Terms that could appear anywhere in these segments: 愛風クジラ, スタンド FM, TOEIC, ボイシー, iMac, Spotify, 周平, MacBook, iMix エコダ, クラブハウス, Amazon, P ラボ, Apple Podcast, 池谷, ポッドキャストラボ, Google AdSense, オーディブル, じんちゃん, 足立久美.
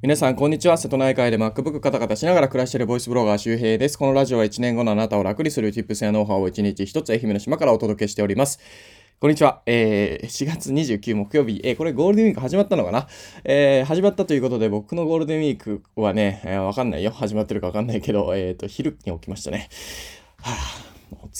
皆さんこんにちは。瀬戸内海で MacBook カタカタしながら暮らしているボイスブロガー周平です。このラジオは1年後のあなたを楽にする Tips やノウハウを1日1つ愛媛の島からお届けしております。こんにちは。4月29木曜日、これゴールデンウィーク始まったのかな、始まったということで、僕のゴールデンウィークはね、わかんないよ、始まってるかわかんないけど、昼に起きましたね。はぁ、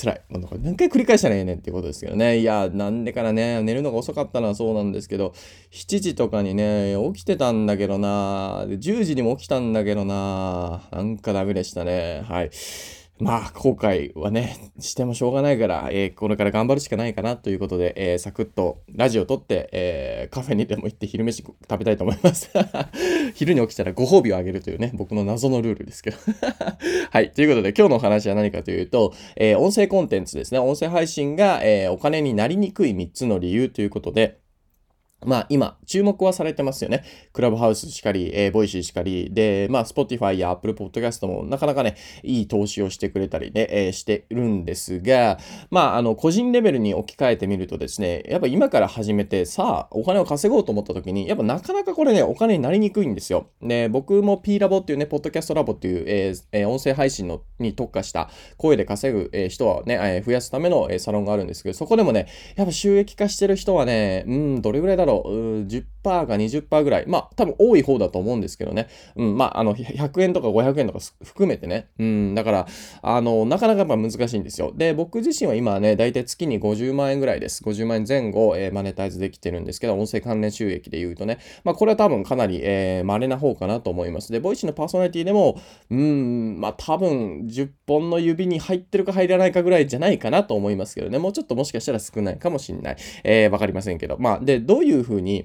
辛い。何回繰り返したらええねんってことですけどね。いや、なんでからね、寝るのが遅かったのはそうなんですけど、7時とかにね、起きてたんだけどな、10時にも起きたんだけどな、なんかダメでしたね。はい。まあ、後悔はね、してもしょうがないから、これから頑張るしかないかなということで、サクッとラジオ撮って、カフェにでも行って昼飯食べたいと思います。昼に起きたらご褒美をあげるというね、僕の謎のルールですけど。はい。ということで、今日のお話は何かというと、音声コンテンツですね。音声配信が、お金になりにくい3つの理由ということで、まあ今、注目はされてますよね。クラブハウスしかり、ボイシーしかり、で、まあ Spotify や Apple Podcast もなかなかね、いい投資をしてくれたりね、してるんですが、まあ個人レベルに置き換えてみるとですね、やっぱ今から始めて、さあ、お金を稼ごうと思った時に、やっぱなかなかこれね、お金になりにくいんですよ。で、僕も P ラボっていうね、ポッドキャストラボっていう、音声配信のに特化した、声で稼ぐ、人はね、増やすための、サロンがあるんですけど、そこでもね、やっぱ収益化してる人はね、どれぐらいだろう、10% か 20% ぐらい、まあ多分多い方だと思うんですけどね、まあ100円とか500円とか含めてね、だからなかなか難しいんですよ。で、僕自身は今ね、だいたい月に50万円ぐらいです。50万円前後、マネタイズできてるんですけど、音声関連収益で言うとね、まあこれは多分かなり、稀な方かなと思います。で、ボイシーのパーソナリティでもまあ多分10本の指に入ってるか入らないかぐらいじゃないかなと思いますけどね。もうちょっともしかしたら少ないかもしれない、わかりませんけど、まあで、どういう風に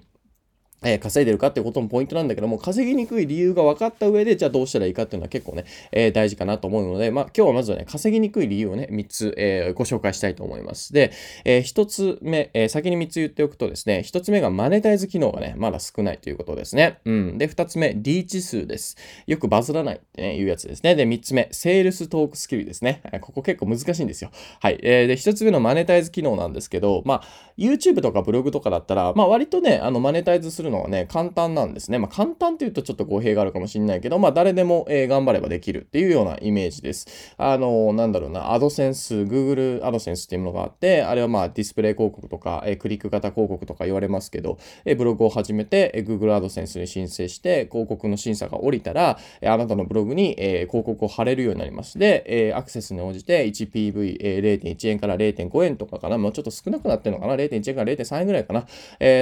稼いでるかっていうこともポイントなんだけども、稼ぎにくい理由が分かった上で、じゃあどうしたらいいかっていうのは結構ね、大事かなと思うので、まあ今日はまずはね、稼ぎにくい理由をね、3つ、ご紹介したいと思います。で、1つ目、先に3つ言っておくとですね、1つ目がマネタイズ機能がね、まだ少ないということですね。で、2つ目、リーチ数です。よくバズらないってね、いうやつですね。で、3つ目、セールストークスキルですね。ここ結構難しいんですよ。はい。で、1つ目のマネタイズ機能なんですけど、まあ YouTube とかブログとかだったら、まあ割とね、マネタイズするのはね、簡単なんですね。まあ簡単っていうとちょっと語弊があるかもしれないけど、まあ誰でも、頑張ればできるっていうようなイメージです。なんだろうな、AdSense、Google AdSense っていうものがあって、あれはまあディスプレイ広告とか、クリック型広告とか言われますけど、ブログを始めて、Google AdSense に申請して、広告の審査が下りたら、あなたのブログに、広告を貼れるようになります。で、アクセスに応じて 1PV、0.1 円から 0.5 円とかかな、もうちょっと少なくなってるのかな、0.1 円から 0.3 円ぐらいかな、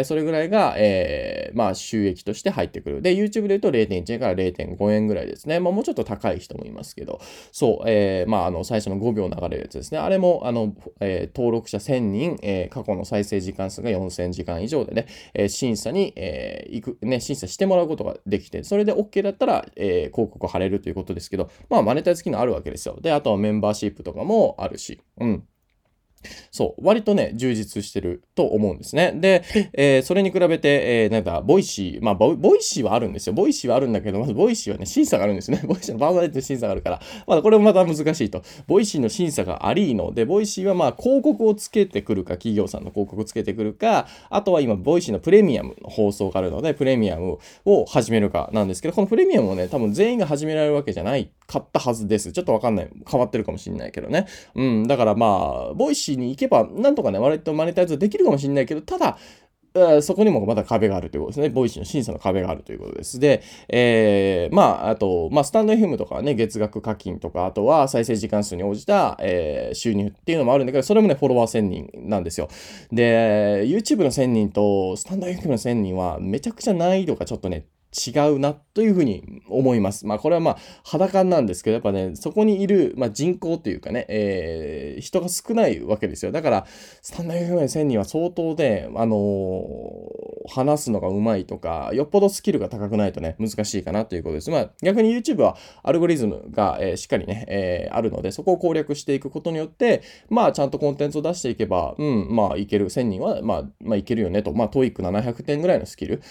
それぐらいが、まあ収益として入ってくる。で、YouTube で言うと 0.1 円から 0.5 円ぐらいですね。まあもうちょっと高い人もいますけど、そう、まあ最初の5秒流れるやつですね。あれも登録者1000人、過去の再生時間数が4000時間以上でね、審査に、行くね、審査してもらうことができて、それで OK だったら、広告貼れるということですけど、まあマネタイズ機能あるわけですよ。で、あとはメンバーシップとかもあるし、そう、割とね、充実してると思うんですね。で、それに比べて、なんか、ボイシー、まあボイシーはあるんですよ。ボイシーはあるんだけど、まずボイシーはね、審査があるんですね。ボイシーのバーザーって審査があるから、まあ、これもまた難しいと。ボイシーの審査がありので、ボイシーはまあ、広告をつけてくるか、企業さんの広告をつけてくるか、あとは今、ボイシーのプレミアムの放送があるので、プレミアムを始めるかなんですけど、このプレミアムをね、多分全員が始められるわけじゃないかったはずです。ちょっとわかんない。変わってるかもしれないけどね。だからまあ、ボイシーに行けばなんとかね、割とマネタイズできるかもしれないけど、ただそこにもまだ壁があるということですね。ボイシーの審査の壁があるということです。で、まあ、あと、まあ、スタンド FM とかはね、月額課金とか、あとは再生時間数に応じた、収入っていうのもあるんだけど、それもね、フォロワー1000人なんですよ。で、YouTube の1000人とスタンド FM の1000人は、めちゃくちゃ難易度がちょっとね、違うなというふうに思います。まあこれはまあ肌感なんですけど、やっぱね、そこにいる、まあ、人口というかね、人が少ないわけですよ。だからスタンダード FM1000 人は相当で、話すのがうまいとか、よっぽどスキルが高くないとね、難しいかなということです。まあ逆に YouTube はアルゴリズムが、しっかりね、あるので、そこを攻略していくことによって、まあちゃんとコンテンツを出していけば、まあいける。1000人はまあいけるよねと。まあ TOEIC 700点ぐらいのスキル。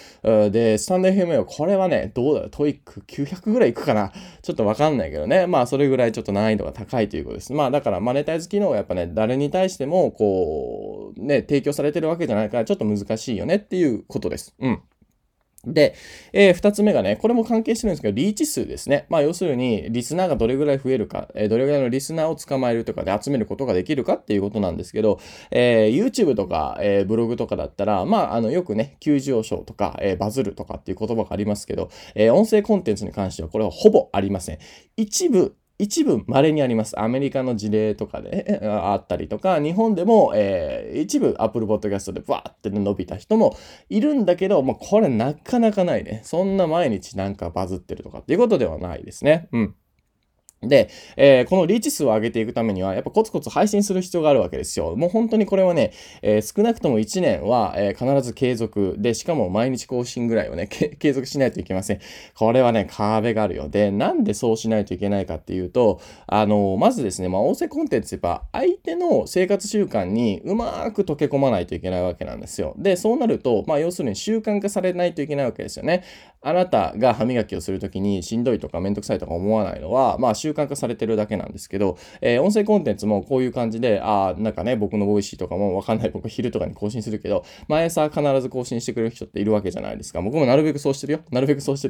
で、スタンダード FM はこれはね、どうだろう、トイック900ぐらいいくかな、ちょっとわかんないけどね、まあそれぐらいちょっと難易度が高いということです。まあだからマネタイズ機能はやっぱね、誰に対してもこうね、提供されてるわけじゃないから、ちょっと難しいよねっていうことです。で、2つ目がね、これも関係してるんですけど、リーチ数ですね。まあ要するに、リスナーがどれぐらい増えるか、どれぐらいのリスナーを捕まえるとかで集めることができるかっていうことなんですけど、YouTube とか、ブログとかだったら、まあ、よくね、急上昇とか、バズるとかっていう言葉がありますけど、音声コンテンツに関してはこれはほぼありません。一部稀にあります。アメリカの事例とかであったりとか、日本でも、一部 Apple Podcast でバーって伸びた人もいるんだけど、まあ、これなかなかないね。そんな毎日なんかバズってるとかっていうことではないですね。うん。で、このリーチ数を上げていくためには、やっぱコツコツ配信する必要があるわけですよ。もう本当にこれはね、少なくとも1年は、必ず継続で、しかも毎日更新ぐらいをね、継続しないといけません。これはね、壁があるよ。で、なんでそうしないといけないかっていうと、まずですね、まあ、音声コンテンツやっぱ相手の生活習慣にうまーく溶け込まないといけないわけなんですよ。で、そうなると、まあ、要するに習慣化されないといけないわけですよね。あなたが歯磨きをするときにしんどいとかめんどくさいとか思わないのは、まあ、習慣化されてるだけなんですけど、音声コンテンツもこういう感じで、なんかね、僕のボイシーとかもわかんない、僕昼とかに更新するけど、毎朝必ず更新してくれる人っているわけじゃないですか。僕もなるべくそうしてる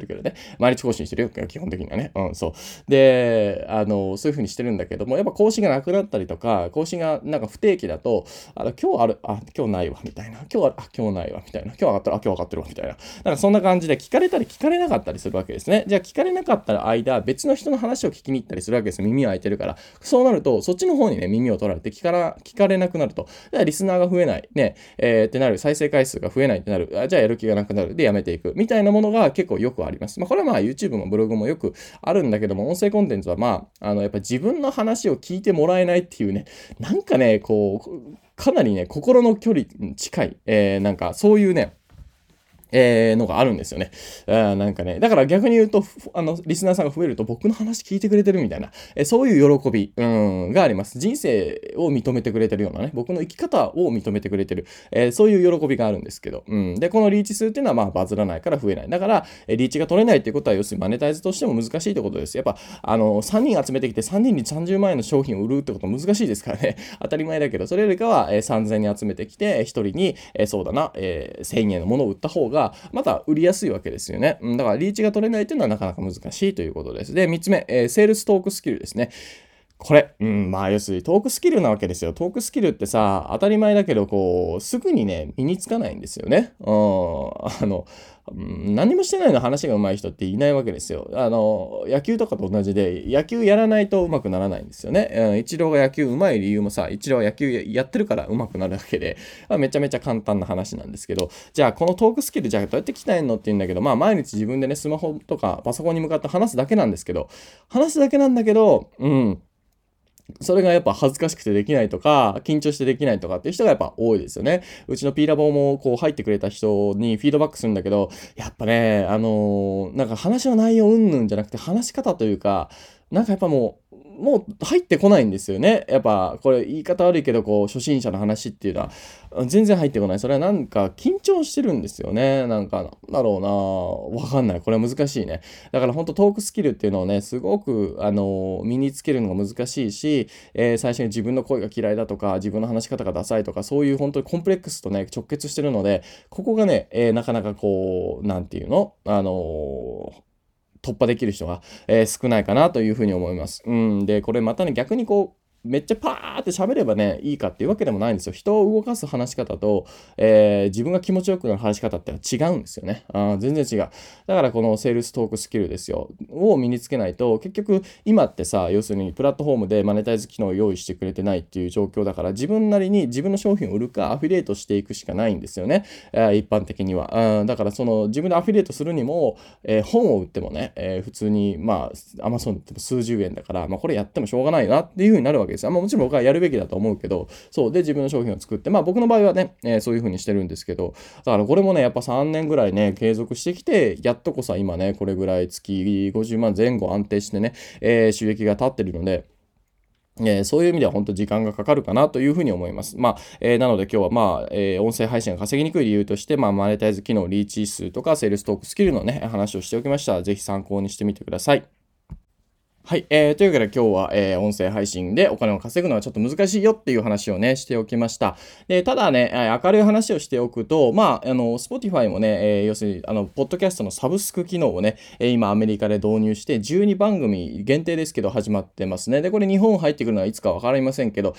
けどね、毎日更新してるよ、基本的にはね。うん、そう。で、そういう風にしてるんだけども、やっぱ更新がなくなったりとか、更新がなんか不定期だと、今日ないわ、みたいな。今日ないわ、みたいな。今日上がったら、今日上がってるわ、みたいな。なんかそんな感じで聞かれたり聞かれなかったりするわけですね。じゃあ聞かれなかったら間、別の人の話を聞きに行ったりするわけです。耳は開いてるから。そうなると、そっちの方にね、耳を取られて聞かれなくなると。じゃあリスナーが増えない。ね、ってなる。再生回数が増えないってなる。じゃあやる気がなくなる。で、やめていく。みたいなものが結構よくあります。まあ、これはまあ YouTube もブログもよくあるんだけども、音声コンテンツはまあ、やっぱ自分の話を聞いてもらえないっていうね、なんかね、こう、かなりね、心の距離近い。なんかそういうね、のがあるんですよね。なんかね、だから逆に言うと、リスナーさんが増えると僕の話聞いてくれてるみたいな、そういう喜び、があります。人生を認めてくれてるようなね、僕の生き方を認めてくれてる、そういう喜びがあるんですけど、うん。で、このリーチ数っていうのはまあバズらないから増えない。だから、リーチが取れないっていうことは、要するにマネタイズとしても難しいってことです。やっぱ、3人集めてきて3人に30万円の商品を売るってことは難しいですからね。当たり前だけど、それよりかは、3000人集めてきて、1人に、1000円のものを売った方が、また売りやすいわけですよね。だからリーチが取れないというのはなかなか難しいということです。で、3つ目、セールストークスキルですね。これ、まあ要するにトークスキルなわけですよ。トークスキルってさ、当たり前だけど、こう、すぐにね、身につかないんですよね。何もしてないの話が上手い人っていないわけですよ。野球とかと同じで、野球やらないと上手くならないんですよね。イチローが野球上手い理由もさ、イチローは野球やってるから上手くなるわけで、めちゃめちゃ簡単な話なんですけど、じゃあこのトークスキル、じゃあどうやって鍛えんのって言うんだけど、まあ毎日自分でね、スマホとかパソコンに向かって話すだけなんだけど、それがやっぱ恥ずかしくてできないとか、緊張してできないとかっていう人がやっぱ多いですよね。うちの P ラボもこう入ってくれた人にフィードバックするんだけど、やっぱね、なんか話の内容うんぬんじゃなくて話し方というか、なんかやっぱもう入ってこないんですよね。やっぱこれ言い方悪いけど、こう初心者の話っていうのは全然入ってこない。それはなんか緊張してるんですよね。なんかなんだろうな、わかんない。これは難しいね。だから本当トークスキルっていうのをね、すごく身につけるのが難しいし、最初に自分の声が嫌いだとか、自分の話し方がダサいとか、そういう本当にコンプレックスとね直結してるので、ここがね、なかなかこうなんていうの突破できる人が、少ないかなというふうに思います。で、これまたね、逆にこう、めっちゃパーって喋ればね、いいかっていうわけでもないんですよ。人を動かす話し方と、自分が気持ちよくなる話し方って違うんですよね。全然違う。だからこのセールストークスキルですよ。を身につけないと、結局今ってさ、要するにプラットフォームでマネタイズ機能を用意してくれてないっていう状況だから、自分なりに自分の商品を売るかアフィリエイトしていくしかないんですよね。一般的には。だからその自分でアフィリエイトするにも、本を売ってもね、普通にまあ、Amazon っても数十円だから、まあこれやってもしょうがないなっていうふうになるわけです。もちろん僕はやるべきだと思うけど、そうで自分の商品を作って、まあ僕の場合はね、そういう風にしてるんですけど、だからこれもね、やっぱ3年ぐらいね、継続してきて、やっとこそ今ね、これぐらい月50万前後安定してね、収益が立ってるので、そういう意味では本当時間がかかるかなというふうに思います。まあ、なので今日はまあ、音声配信が稼ぎにくい理由として、まあ、マネタイズ機能、リーチ数とかセールストークスキルのね、話をしておきました。ぜひ参考にしてみてください。はい、というわけで今日は、音声配信でお金を稼ぐのはちょっと難しいよっていう話をねしておきました。でただね、明るい話をしておくと、Spotify もね、要するにポッドキャストのサブスク機能をね今アメリカで導入して12番組限定ですけど始まってますね。でこれ日本入ってくるのはいつかわかりませんけど、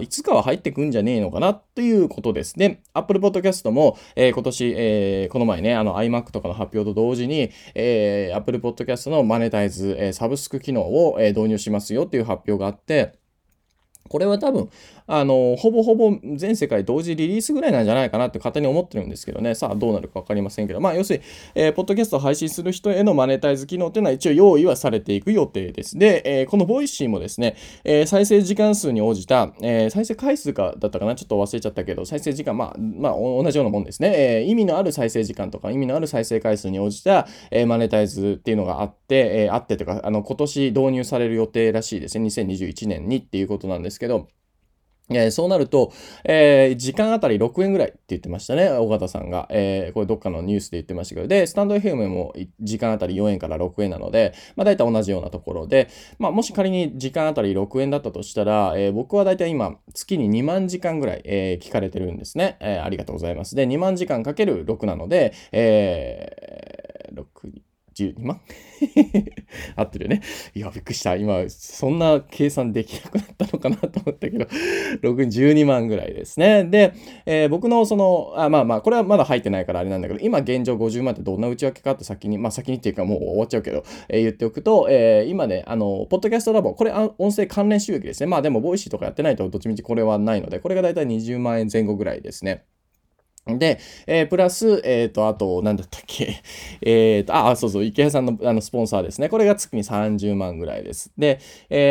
いつかは入ってくんじゃねえのかなということですね。 Apple Podcast も、今年、この前ねiMac とかの発表と同時に、Apple Podcast のマネタイズ、サブスク機能を導入しますよという発表があって、これは多分ほぼ全世界同時リリースぐらいなんじゃないかなって勝手に思ってるんですけどね。さあどうなるか分かりませんけど、要するに、ポッドキャストを配信する人へのマネタイズ機能っていうのは一応用意はされていく予定です。で、このボイシーもですね、再生時間数に応じた、再生回数かだったかなちょっと忘れちゃったけど、再生時間同じようなもんですね。意味のある再生時間とか意味のある再生回数に応じた、マネタイズっていうのがあって、今年導入される予定らしいですね。2021年にっていうことなんですけど、そうなると、時間あたり6円ぐらいって言ってましたね、尾形さんが。これどっかのニュースで言ってましたけど、で、スタンド FM も時間あたり4円から6円なので、大体同じようなところで、もし仮に時間あたり6円だったとしたら、僕は大体今、月に2万時間ぐらい、聞かれてるんですね。ありがとうございます。で、2万時間かける6なので、12万合ってるよね。いやびっくりした、今そんな計算できなくなったのかなと思ったけど12万ぐらいですね。で、僕のそのこれはまだ入ってないからあれなんだけど、今現状50万ってどんな内訳かって先にっていうかもう終わっちゃうけど、言っておくと、今ねポッドキャストラボ、これ音声関連収益ですね。でもボイシーとかやってないとどっちみちこれはないので、これがだいたい20万円前後ぐらいですね。で、プラス、あと、なんだったっけ。池谷さんの、スポンサーですね。これが月に30万ぐらいです。で、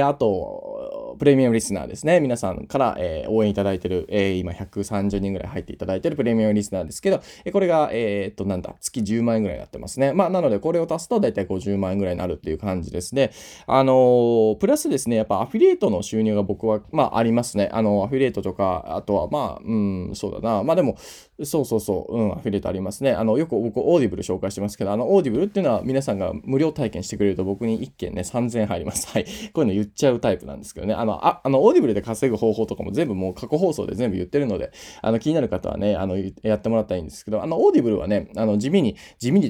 あと、プレミアムリスナーですね。皆さんから、応援いただいてる、今130人ぐらい入っていただいてるプレミアムリスナーですけど、これが、月10万円ぐらいになってますね。なので、これを足すと大体50万円ぐらいになるっていう感じですね。プラスですね、やっぱアフィリエイトの収入が僕は、ありますね。アフィリエイトとか、あとは、そうだな。でも、アフィリエイトありますね。よく僕、オーディブル紹介してますけど、オーディブルっていうのは皆さんが無料体験してくれると僕に1件ね、3000円入ります。はい。こういうの言っちゃうタイプなんですけどね。オーディブルで稼ぐ方法とかも全部もう過去放送で全部言ってるので、気になる方はね、やってもらったらいいんですけど、オーディブルはね、地味に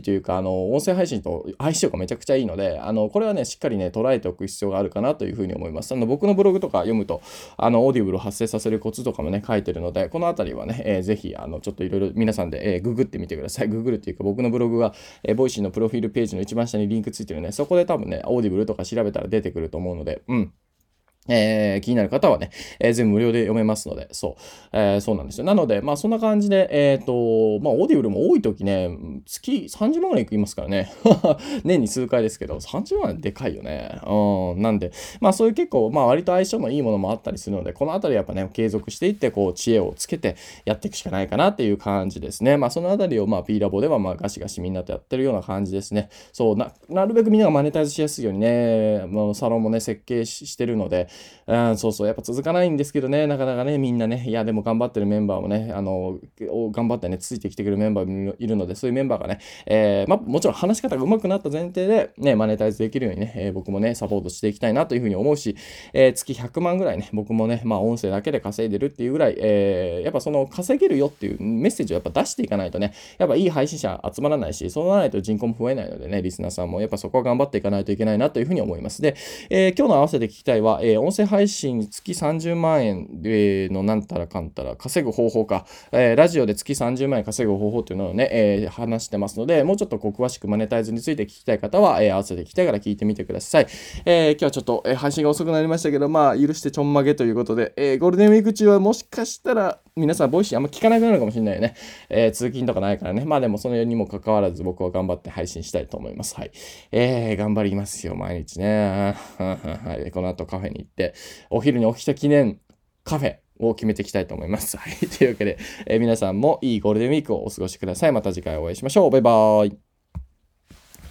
というか、音声配信と相性がめちゃくちゃいいので、これはね、しっかりね、捉えておく必要があるかなというふうに思います。僕のブログとか読むと、オーディブルを発生させるコツとかもね、書いてるので、このあたりはね、ぜひ、いろいろ皆さんで、ググってみてください。ググるっていうか僕のブログが、ボイシーのプロフィールページの一番下にリンクついてるね。そこで多分ねオーディブルとか調べたら出てくると思うので、気になる方はね、全部無料で読めますので、そうなんですよ。なので、そんな感じで、オーディブルも多いときね、月30万ぐらいいきますからね。年に数回ですけど、30万でかいよね。なんで、そういう結構、割と相性のいいものもあったりするので、このあたりやっぱね、継続していって、知恵をつけてやっていくしかないかなっていう感じですね。そのあたりを、P ラボでは、ガシガシみんなとやってるような感じですね。なるべくみんながマネタイズしやすいようにね、サロンもね、設計してるので、やっぱ続かないんですけどね、なかなかねみんなね、いやでも頑張ってるメンバーもね、頑張ってねついてきてくるメンバーもいるので、そういうメンバーがね、もちろん話し方が上手くなった前提でねマネタイズできるようにね、僕もねサポートしていきたいなというふうに思うし、月100万ぐらいね僕もね音声だけで稼いでるっていうぐらい、やっぱその稼げるよっていうメッセージをやっぱ出していかないとね、やっぱいい配信者集まらないし、そうならないと人口も増えないのでね、リスナーさんもやっぱそこは頑張っていかないといけないなというふうに思います。で、今日の合わせて聞きたいは、音声配信月30万円のなんたらかんたら稼ぐ方法か、ラジオで月30万円稼ぐ方法というのをね、話してますので、もうちょっと詳しくマネタイズについて聞きたい方は、合わせて聞きたいから聞いてみてください。今日はちょっと、配信が遅くなりましたけど、許してちょんまげということで、ゴールデンウィーク中はもしかしたら皆さんボイシーあんま聞かなくなるかもしれないよね、通勤とかないからね。でもそのようにもかかわらず僕は頑張って配信したいと思います。はい、頑張りますよ毎日ね。この後カフェに行ってお昼に起きた記念カフェを決めていきたいと思います。はい、というわけで、皆さんもいいゴールデンウィークをお過ごしください。また次回お会いしましょう。バイバーイ。